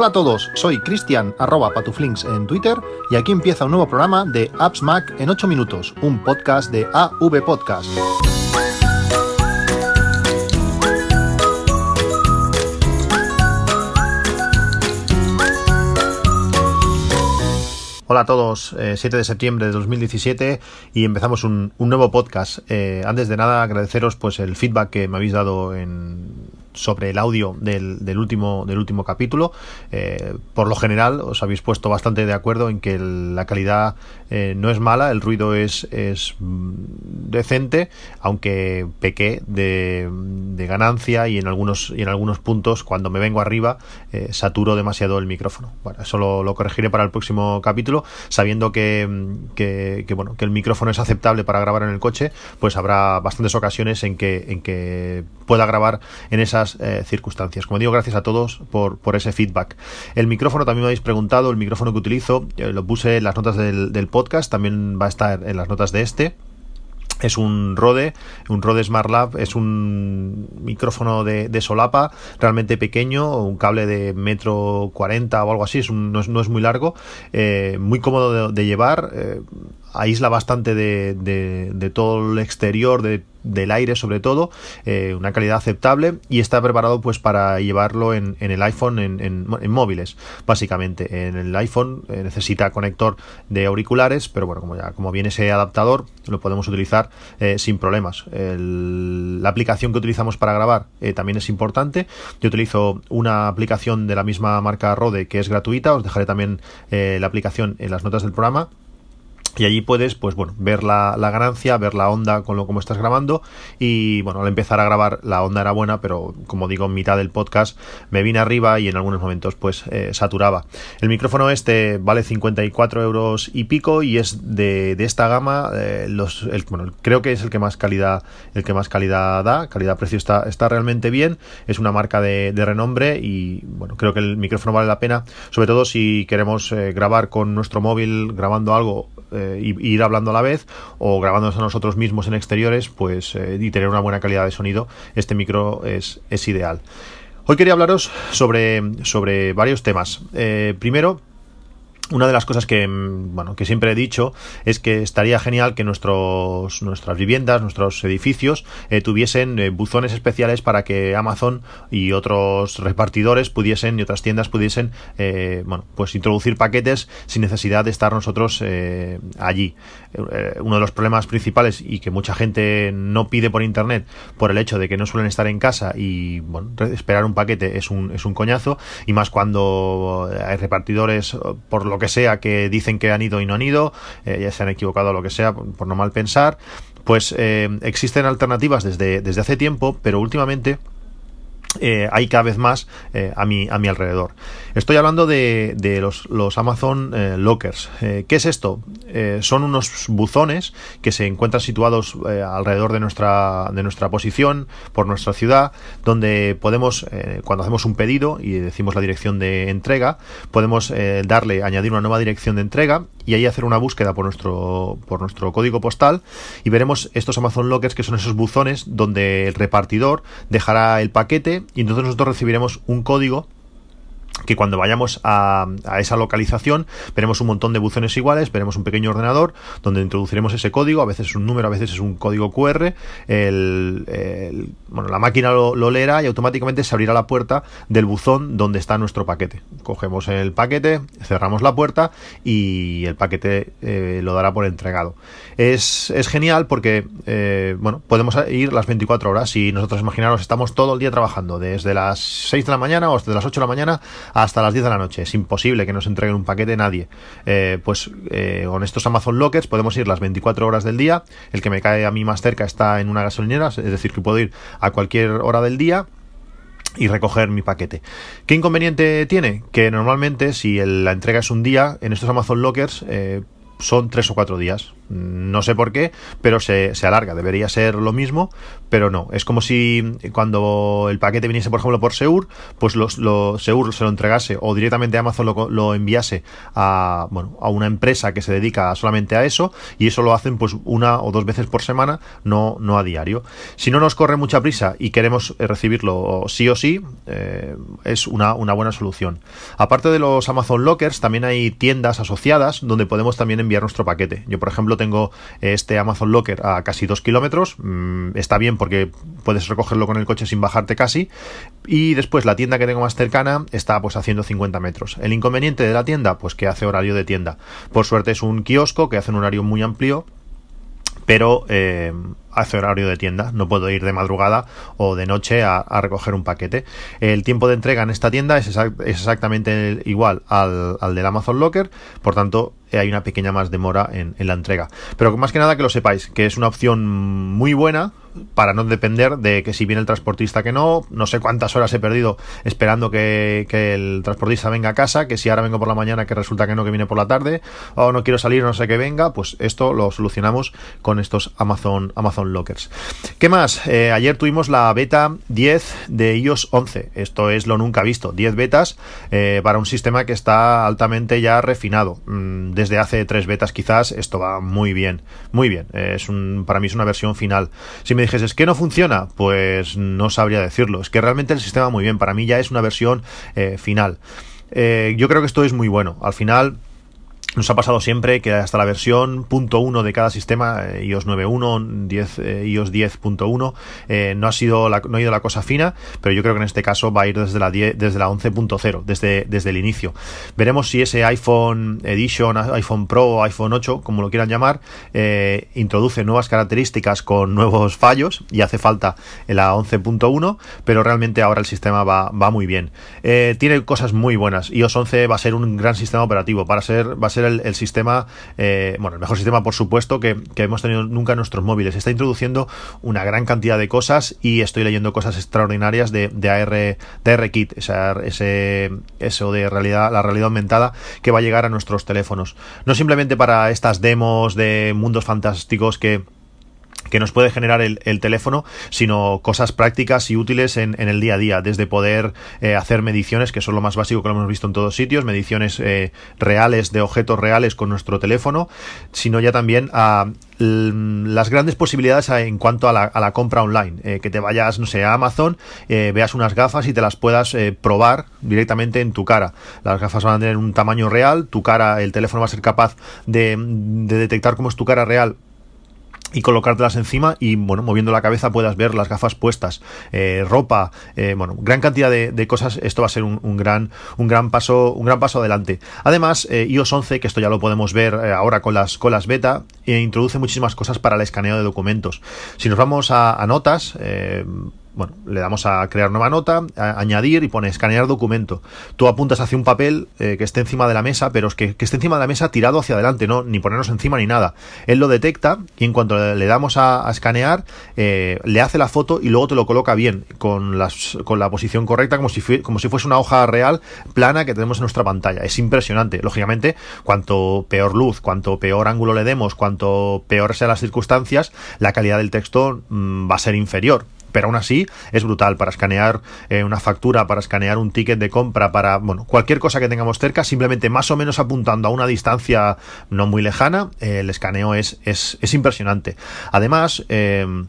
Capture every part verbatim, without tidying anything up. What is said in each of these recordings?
Hola a todos, soy Cristian arroba Patuflinks en Twitter y aquí empieza un nuevo programa de Apps Mac en ocho minutos, un podcast de A V Podcast. Hola a todos, eh, siete de septiembre de dos mil diecisiete y empezamos un, un nuevo podcast. Eh, antes de nada agradeceros pues el feedback que me habéis dado en... sobre el audio del, del último del último capítulo. Eh, por lo general os habéis puesto bastante de acuerdo en que el, la calidad eh, no es mala, el ruido es, es decente, aunque pequé de, de ganancia y en algunos y en algunos puntos cuando me vengo arriba eh, saturo demasiado el micrófono. Bueno, eso lo, lo corregiré para el próximo capítulo, sabiendo que, que, que bueno que el micrófono es aceptable para grabar en el coche, pues habrá bastantes ocasiones en que en que pueda grabar en esas Eh, circunstancias. Como digo, gracias a todos por, por ese feedback. El micrófono también me habéis preguntado, el micrófono que utilizo, eh, lo puse en las notas del, del podcast, también va a estar en las notas de este. Es un Rode, un Rode SmartLav, es un micrófono de, de solapa, realmente pequeño, un cable de metro cuarenta o algo así, es un, no, es, no es muy largo, eh, muy cómodo de, de llevar, eh, aísla bastante de, de, de todo el exterior, de del aire sobre todo, eh, una calidad aceptable y está preparado pues para llevarlo en, en el iPhone, en, en, en móviles básicamente. En el iPhone eh, necesita conector de auriculares, pero bueno, como ya como viene ese adaptador lo podemos utilizar eh, sin problemas. El, la aplicación que utilizamos para grabar eh, también es importante. Yo utilizo una aplicación de la misma marca Rode que es gratuita, os dejaré también eh, la aplicación en las notas del programa. Y allí puedes, pues bueno, ver la, la ganancia, ver la onda con lo como estás grabando. Y bueno, al empezar a grabar la onda era buena, pero como digo, en mitad del podcast me vine arriba y en algunos momentos pues eh, saturaba. El micrófono este vale cincuenta y cuatro euros y pico y es de, de esta gama. Eh, los, el, bueno, creo que es el que más calidad, el que más calidad da, calidad-precio está, está realmente bien. Es una marca de, de renombre y bueno, creo que el micrófono vale la pena, sobre todo si queremos eh, grabar con nuestro móvil, grabando algo. Eh, Y ir hablando a la vez o grabándonos a nosotros mismos en exteriores, pues eh, y tener una buena calidad de sonido, este micro es, es ideal. Hoy quería hablaros sobre, sobre varios temas. Eh, primero, una de las cosas que bueno que siempre he dicho es que estaría genial que nuestros nuestras viviendas, nuestros edificios eh, tuviesen eh, buzones especiales para que Amazon y otros repartidores pudiesen y otras tiendas pudiesen eh, bueno pues introducir paquetes sin necesidad de estar nosotros eh, allí. Eh, uno de los problemas principales y que mucha gente no pide por internet por el hecho de que no suelen estar en casa y bueno esperar un paquete es un es un coñazo, y más cuando hay repartidores por lo que sea que dicen que han ido y no han ido, eh, ya se han equivocado o lo que sea, por, por no mal pensar, pues eh, existen alternativas desde, desde hace tiempo, pero últimamente eh, hay cada vez más eh, a, mi, a mi alrededor. Estoy hablando de, de los, los Amazon eh, Lockers. Eh, ¿Qué es esto? Eh, son unos buzones que se encuentran situados eh, alrededor de nuestra, de nuestra posición, por nuestra ciudad, donde podemos, eh, cuando hacemos un pedido y decimos la dirección de entrega, podemos eh, darle, añadir una nueva dirección de entrega y ahí hacer una búsqueda por nuestro, por nuestro código postal y veremos estos Amazon Lockers, que son esos buzones donde el repartidor dejará el paquete y entonces nosotros recibiremos un código que cuando vayamos a, a esa localización veremos un montón de buzones iguales, veremos un pequeño ordenador donde introduciremos ese código, a veces es un número, a veces es un código cu erre, el, el, bueno, la máquina lo, lo leerá y automáticamente se abrirá la puerta del buzón donde está nuestro paquete. Cogemos el paquete, cerramos la puerta y el paquete eh, lo dará por entregado. Es, es genial porque eh, bueno, podemos ir las veinticuatro horas y nosotros, imaginaros, estamos todo el día trabajando desde las seis de la mañana o hasta las ocho de la mañana hasta las diez de la noche, es imposible que nos entreguen un paquete nadie, eh, pues eh, con estos Amazon Lockers podemos ir las veinticuatro horas del día. El que me cae a mí más cerca está en una gasolinera, es decir que puedo ir a cualquier hora del día y recoger mi paquete. ¿Qué inconveniente tiene? Que normalmente si el, la entrega es un día, en estos Amazon Lockers eh, son tres o cuatro días. No sé por qué, pero se, se alarga. Debería ser lo mismo, pero no. Es como si cuando el paquete viniese, por ejemplo, por Seur, pues los, los Seur se lo entregase o directamente Amazon lo, lo enviase a, bueno, a una empresa que se dedica solamente a eso, y eso lo hacen pues una o dos veces por semana, no, no a diario. Si no nos corre mucha prisa y queremos recibirlo sí o sí, eh, es una, una buena solución. Aparte de los Amazon Lockers, también hay tiendas asociadas donde podemos también enviar nuestro paquete. Yo, por ejemplo, tengo este Amazon Locker a casi dos kilómetros, está bien porque puedes recogerlo con el coche sin bajarte casi, y después la tienda que tengo más cercana está pues a ciento cincuenta metros. El inconveniente de la tienda, pues que hace horario de tienda. Por suerte es un kiosco que hace un horario muy amplio, pero eh, hace horario de tienda. No puedo ir de madrugada o de noche a, a recoger un paquete. El tiempo de entrega en esta tienda es, exact, es exactamente igual al, al del Amazon Locker, por tanto hay una pequeña más demora en, en la entrega. Pero más que nada que lo sepáis, que es una opción muy buena para no depender de que si viene el transportista que no, no sé cuántas horas he perdido esperando que, que el transportista venga a casa, que si ahora vengo por la mañana que resulta que no, que viene por la tarde, o no quiero salir, no sé que venga, pues esto lo solucionamos con estos Amazon, Amazon Lockers. ¿Qué más? Eh, ayer tuvimos la beta diez de i o s once, esto es lo nunca visto, diez betas eh, para un sistema que está altamente ya refinado. Mm, desde hace tres betas quizás, esto va muy bien, muy bien, es un, para mí es una versión final. Si me dijes, ¿es que no funciona? Pues no sabría decirlo, es que realmente el sistema muy bien, para mí ya es una versión eh, final. Eh, yo creo que esto es muy bueno, al final nos ha pasado siempre que hasta la versión punto uno de cada sistema, i o s nueve punto uno, eh, i o s diez punto uno, eh, no ha sido la, no ha ido la cosa fina, pero yo creo que en este caso va a ir desde la diez, desde la once punto cero, desde, desde el inicio. Veremos si ese iPhone Edition, iPhone Pro, iPhone ocho, como lo quieran llamar, eh, introduce nuevas características con nuevos fallos y hace falta la once punto uno, pero realmente ahora el sistema va, va muy bien. Eh, tiene cosas muy buenas. i o s once va a ser un gran sistema operativo, para ser, va a ser El, el sistema, eh, bueno, el mejor sistema por supuesto que, que hemos tenido nunca en nuestros móviles. Está introduciendo una gran cantidad de cosas y estoy leyendo cosas extraordinarias de, de, AR, de ARKit, esa, ese, eso de realidad, la realidad aumentada que va a llegar a nuestros teléfonos. No simplemente para estas demos de mundos fantásticos que que nos puede generar el, el teléfono, sino cosas prácticas y útiles en, en el día a día, desde poder eh, hacer mediciones, que son lo más básico que lo hemos visto en todos sitios, mediciones eh, reales de objetos reales con nuestro teléfono, sino ya también a las grandes posibilidades en cuanto a la, a la compra online, eh, que te vayas, no sé, a Amazon, eh, veas unas gafas y te las puedas eh, probar directamente en tu cara. Las gafas van a tener un tamaño real, tu cara, el teléfono va a ser capaz de, de detectar cómo es tu cara real y colocártelas encima y, bueno, moviendo la cabeza puedas ver las gafas puestas, eh, ropa, eh, bueno, gran cantidad de, de cosas. Esto va a ser un, un gran un gran paso un gran paso adelante. Además, eh, i o s once, que esto ya lo podemos ver eh, ahora con las, con las beta, eh, introduce muchísimas cosas para el escaneo de documentos. Si nos vamos a, a notas, eh, bueno, le damos a crear nueva nota, a añadir y pone escanear documento. Tú apuntas hacia un papel eh, que esté encima de la mesa, pero es que, que esté encima de la mesa tirado hacia adelante, no ni ponernos encima ni nada. Él lo detecta y en cuanto le, le damos a, a escanear, eh, le hace la foto y luego te lo coloca bien, con, las, con la posición correcta, como si, fue, como si fuese una hoja real plana que tenemos en nuestra pantalla. Es impresionante. Lógicamente, cuanto peor luz, cuanto peor ángulo le demos, cuanto peor sean las circunstancias, la calidad del texto mmm, va a ser inferior. Pero aún así es brutal para escanear eh, una factura, para escanear un ticket de compra, para, bueno, cualquier cosa que tengamos cerca, simplemente más o menos apuntando a una distancia no muy lejana, eh, el escaneo es, es, es impresionante. Además, eh,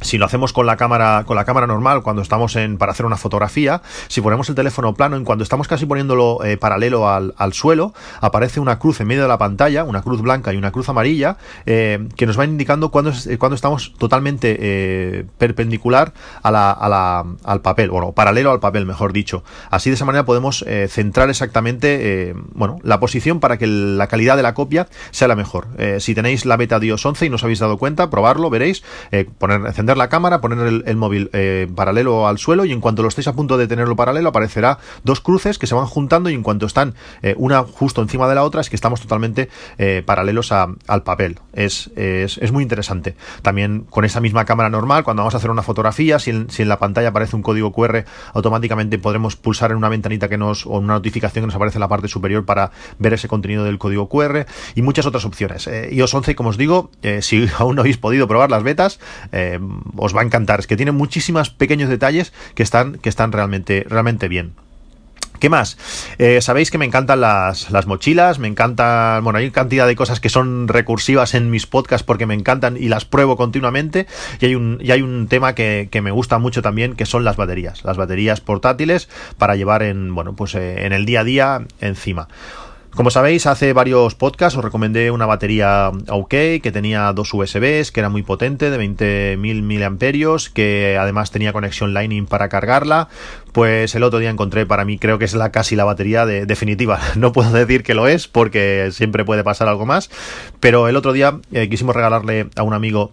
si lo hacemos con la cámara, con la cámara normal, cuando estamos en, para hacer una fotografía, si ponemos el teléfono plano, en cuando estamos casi poniéndolo eh, paralelo al, al suelo, aparece una cruz en medio de la pantalla, una cruz blanca y una cruz amarilla, eh, que nos va indicando cuando, cuando estamos totalmente eh, perpendicular a la, a la, al papel, bueno, paralelo al papel, mejor dicho. Así de esa manera podemos eh, centrar exactamente, eh, bueno, la posición para que la calidad de la copia sea la mejor. Eh, si tenéis la beta de i o s once y no os habéis dado cuenta, probarlo, veréis, eh, poner, encender prender la cámara, poner el, el móvil eh, paralelo al suelo, y en cuanto lo estéis a punto de tenerlo paralelo aparecerá dos cruces que se van juntando, y en cuanto están eh, una justo encima de la otra es que estamos totalmente eh, paralelos a, al papel. Es, es, es muy interesante. También con esa misma cámara normal, cuando vamos a hacer una fotografía, si en, si en la pantalla aparece un código cu erre, automáticamente podremos pulsar en una ventanita que nos, o una notificación que nos aparece en la parte superior para ver ese contenido del código cu erre y muchas otras opciones. Eh, i o s once, como os digo, eh, si aún no habéis podido probar las betas, eh, os va a encantar. Es que tiene muchísimos pequeños detalles que están, que están realmente, realmente bien. ¿Qué más? Eh, sabéis que me encantan las, las mochilas, me encantan... Bueno, hay cantidad de cosas que son recursivas en mis podcasts porque me encantan y las pruebo continuamente. Y hay un, y hay un tema que, que me gusta mucho también, que son las baterías. Las baterías portátiles para llevar en, bueno, pues, eh, en el día a día encima. Como sabéis, hace varios podcasts os recomendé una batería OK que tenía dos U S Bs, que era muy potente, de veinte mil miliamperios hora, que además tenía conexión Lightning para cargarla. Pues el otro día encontré, para mí creo que es la casi la batería de, definitiva. No puedo decir que lo es porque siempre puede pasar algo más, pero el otro día eh, quisimos regalarle a un amigo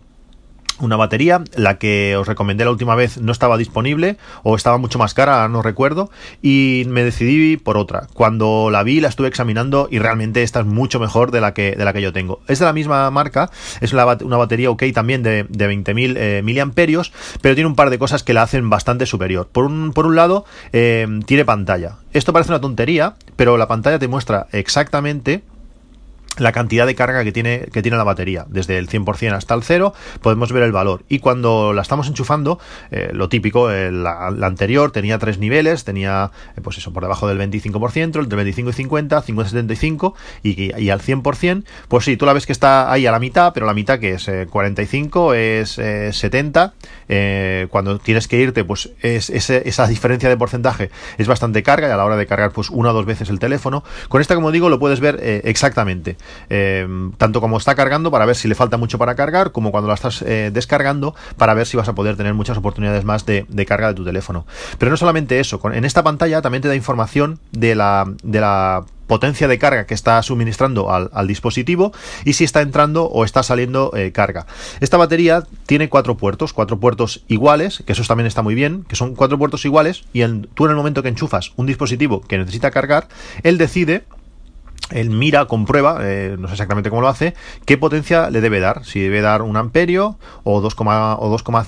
una batería. La que os recomendé la última vez no estaba disponible o estaba mucho más cara, no recuerdo, y me decidí por otra. Cuando la vi, la estuve examinando y realmente esta es mucho mejor de la que, de la que yo tengo. Es de la misma marca, es una, una batería OK también de, de veinte mil eh, miliamperios, pero tiene un par de cosas que la hacen bastante superior. Por un, por un lado, eh, tiene pantalla. Esto parece una tontería, pero la pantalla te muestra exactamente la cantidad de carga que tiene, que tiene la batería. Desde el cien por ciento hasta el cero podemos ver el valor, y cuando la estamos enchufando, eh, lo típico, eh, la, la anterior tenía tres niveles, tenía eh, pues eso, por debajo del veinticinco por ciento, entre veinticinco y cincuenta, cincuenta y setenta y cinco y, y al cien por ciento, pues sí, tú la ves que está ahí a la mitad, pero la mitad que es eh, cuarenta y cinco, es eh, setenta, eh, cuando tienes que irte, pues es, es, esa diferencia de porcentaje es bastante carga, y a la hora de cargar pues una o dos veces el teléfono. Con esta, como digo, lo puedes ver eh, exactamente. Eh, tanto como está cargando, para ver si le falta mucho para cargar, como cuando la estás eh, descargando, para ver si vas a poder tener muchas oportunidades más de, de carga de tu teléfono. Pero no solamente eso, con, en esta pantalla también te da información de la, de la potencia de carga que está suministrando al, al dispositivo, y si está entrando o está saliendo eh, carga. Esta batería tiene cuatro puertos, cuatro puertos iguales, que eso también está muy bien, que son cuatro puertos iguales, y en, tú en el momento que enchufas un dispositivo que necesita cargar, él decide... Él mira, comprueba, eh, no sé exactamente cómo lo hace, qué potencia le debe dar. Si debe dar un amperio, o dos coma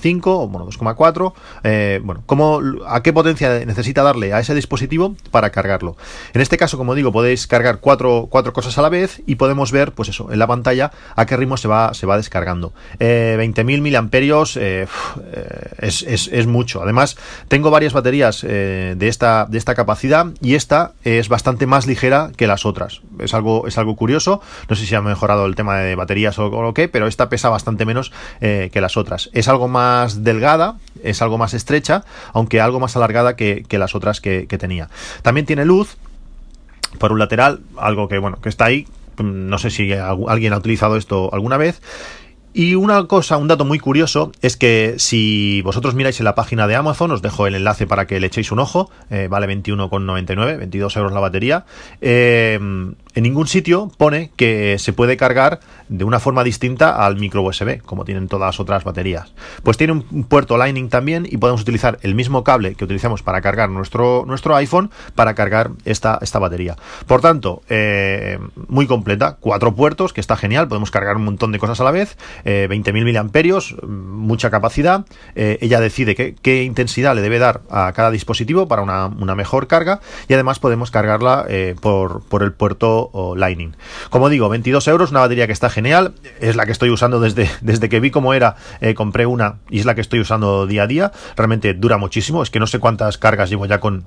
cinco, o bueno, dos coma cuatro, eh, bueno, cómo, a qué potencia necesita darle a ese dispositivo para cargarlo. En este caso, como digo, podéis cargar cuatro, cuatro cosas a la vez, y podemos ver, pues eso, en la pantalla, a qué ritmo se va, se va descargando. Eh, veinte mil miliamperios hora eh, es, es, es mucho. Además, tengo varias baterías eh, de esta, de esta capacidad, y esta es bastante más ligera que las otras. Es algo, es algo curioso, no sé si ha mejorado el tema de baterías o lo que, pero esta pesa bastante menos eh, que las otras. Es algo más delgada, es algo más estrecha, aunque algo más alargada que, que las otras que, que tenía. También tiene luz por un lateral, algo que, bueno, que está ahí, no sé si alguien ha utilizado esto alguna vez. Y una cosa, un dato muy curioso, es que si vosotros miráis en la página de Amazon, os dejo el enlace para que le echéis un ojo, eh, vale veintiuno con noventa y nueve, veintidós euros la batería, eh, en ningún sitio pone que se puede cargar de una forma distinta al micro U S B, como tienen todas las otras baterías. Pues tiene un puerto Lightning también, y podemos utilizar el mismo cable que utilizamos para cargar nuestro, nuestro iPhone, para cargar esta, esta batería. Por tanto, eh, muy completa, cuatro puertos, que está genial, podemos cargar un montón de cosas a la vez. Eh, veinte mil miliamperios hora, mucha capacidad. Eh, ella decide qué, qué intensidad le debe dar a cada dispositivo para una, una mejor carga, y además podemos cargarla eh, por, por el puerto Lightning. Como digo, veintidós euros, una batería que está genial, es la que estoy usando desde, desde que vi cómo era, eh, compré una, y es la que estoy usando día a día. Realmente dura muchísimo, es que no sé cuántas cargas llevo ya con...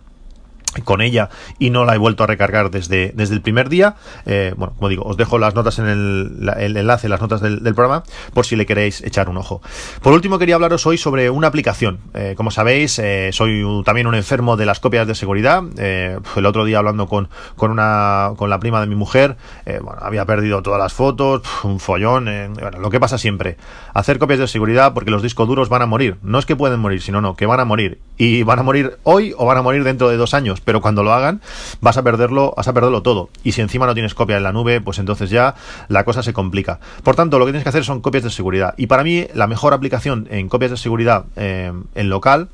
con ella, y no la he vuelto a recargar desde, desde el primer día. Eh, bueno, como digo, os dejo las notas en el, la, el enlace, las notas del, del programa, por si le queréis echar un ojo. Por último, quería hablaros hoy sobre una aplicación. Eh, como sabéis, eh, soy un, también un enfermo de las copias de seguridad. Eh, el otro día, hablando con, con, una, con la prima de mi mujer, eh, bueno, había perdido todas las fotos, un follón, eh, bueno, lo que pasa siempre. Hacer copias de seguridad, porque los discos duros van a morir. No es que pueden morir, sino no, que van a morir. Y van a morir hoy o van a morir dentro de dos años. pero cuando lo hagan vas a perderlo, vas a perderlo todo. Y si encima no tienes copia en la nube, pues entonces ya la cosa se complica. Por tanto, lo que tienes que hacer son copias de seguridad. Y para mí, la mejor aplicación en copias de seguridad eh, en local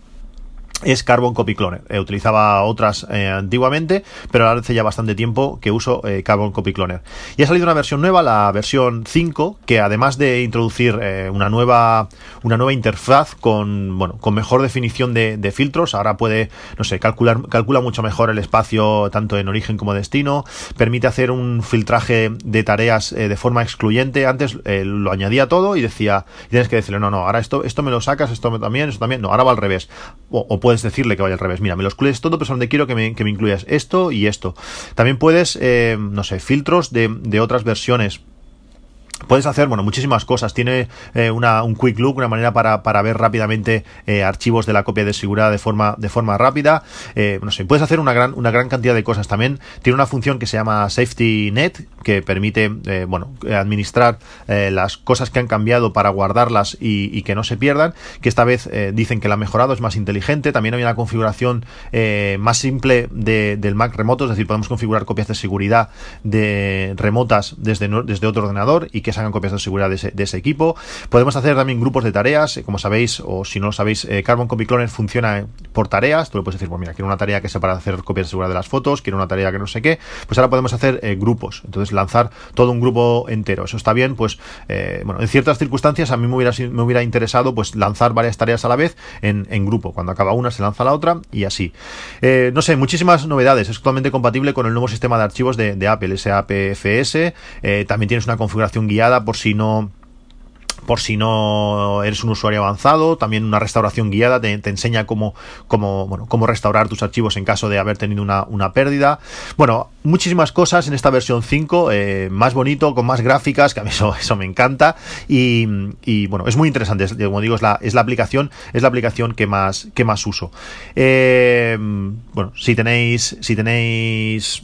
es Carbon Copy Cloner. Eh, utilizaba otras eh, antiguamente, pero ahora hace ya bastante tiempo que uso eh, Carbon Copy Cloner. Y ha salido una versión nueva, la versión cinco, que además de introducir eh, una nueva una nueva interfaz con bueno con mejor definición de, de filtros, ahora puede, no sé, calcular calcula mucho mejor el espacio tanto en origen como destino, permite hacer un filtraje de tareas eh, de forma excluyente. Antes eh, lo añadía todo y decía, y tienes que decirle, no, no, ahora esto esto me lo sacas, esto también, esto también, no, ahora va al revés. O, o puedes decirle que vaya al revés. Mira, me los incluyes todo, pero donde quiero que me, que me incluyas esto y esto. También puedes, eh, no sé, filtros de, de otras versiones. Puedes hacer, bueno, muchísimas cosas. Tiene eh, una, un quick look, una manera para, para ver rápidamente eh, archivos de la copia de seguridad de forma, de forma rápida. Eh, no sé, puedes hacer una gran, una gran cantidad de cosas también. Tiene una función que se llama Safety Net, que permite, eh, bueno, administrar eh, las cosas que han cambiado para guardarlas y, y que no se pierdan. Que esta vez eh, dicen que la han mejorado, es más inteligente. También hay una configuración eh, más simple de, del Mac remoto, es decir, podemos configurar copias de seguridad de remotas desde, desde otro ordenador y que se hagan copias de seguridad de ese, de ese equipo. Podemos hacer también grupos de tareas, como sabéis, o si no lo sabéis, eh, Carbon Copy Cloner funciona por tareas. Tú le puedes decir, pues mira, quiero una tarea que sea para hacer copias de seguridad de las fotos, quiero una tarea que no sé qué, pues ahora podemos hacer eh, grupos, entonces lanzar todo un grupo entero. Eso está bien, pues eh, bueno, en ciertas circunstancias a mí me hubiera, me hubiera interesado pues lanzar varias tareas a la vez en, en grupo, cuando acaba una se lanza la otra y así. Eh, no sé, muchísimas novedades, es totalmente compatible con el nuevo sistema de archivos de, de Apple, ese A P F S, eh, también tienes una configuración guiada por si no por si no eres un usuario avanzado. También una restauración guiada, te, te enseña cómo, cómo, bueno, cómo restaurar tus archivos en caso de haber tenido una, una pérdida. Bueno, muchísimas cosas en esta versión cinco, eh, más bonito, con más gráficas, que a mí eso, eso me encanta. Y, y bueno, es muy interesante, como digo, es la, es la aplicación, es la aplicación que más, que más uso. Eh, bueno, si tenéis, si tenéis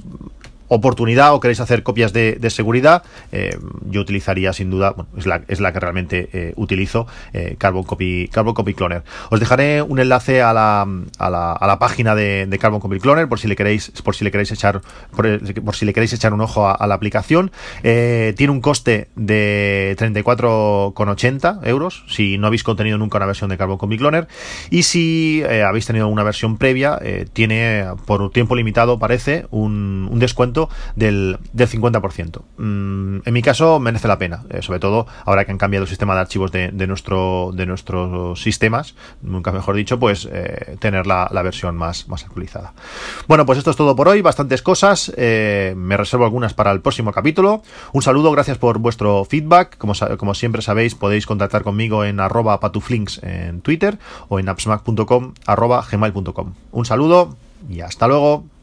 oportunidad o queréis hacer copias de, de seguridad, eh, yo utilizaría sin duda, bueno, es la, es la que realmente eh, utilizo, eh, Carbon Copy, Carbon Copy Cloner. Os dejaré un enlace a la, a la, a la página de, de Carbon Copy Cloner por si le queréis, por si le queréis echar, por, por si le queréis echar un ojo a, a la aplicación. Eh, tiene un coste de treinta y cuatro con ochenta euros si no habéis tenido nunca una versión de Carbon Copy Cloner, y si eh, habéis tenido una versión previa, eh, tiene por tiempo limitado, parece, un, un descuento del, del cincuenta por ciento. Mm, en mi caso merece la pena, eh, sobre todo ahora que han cambiado el sistema de archivos de, de, nuestro, de nuestros sistemas, nunca mejor dicho, pues eh, tener la, la versión más, más actualizada. Bueno, pues esto es todo por hoy, bastantes cosas, eh, me reservo algunas para el próximo capítulo. Un saludo, gracias por vuestro feedback, como, como siempre sabéis, podéis contactar conmigo en arroba patuflinks en Twitter o en appsmac punto com arroba gmail punto com. Un saludo y hasta luego.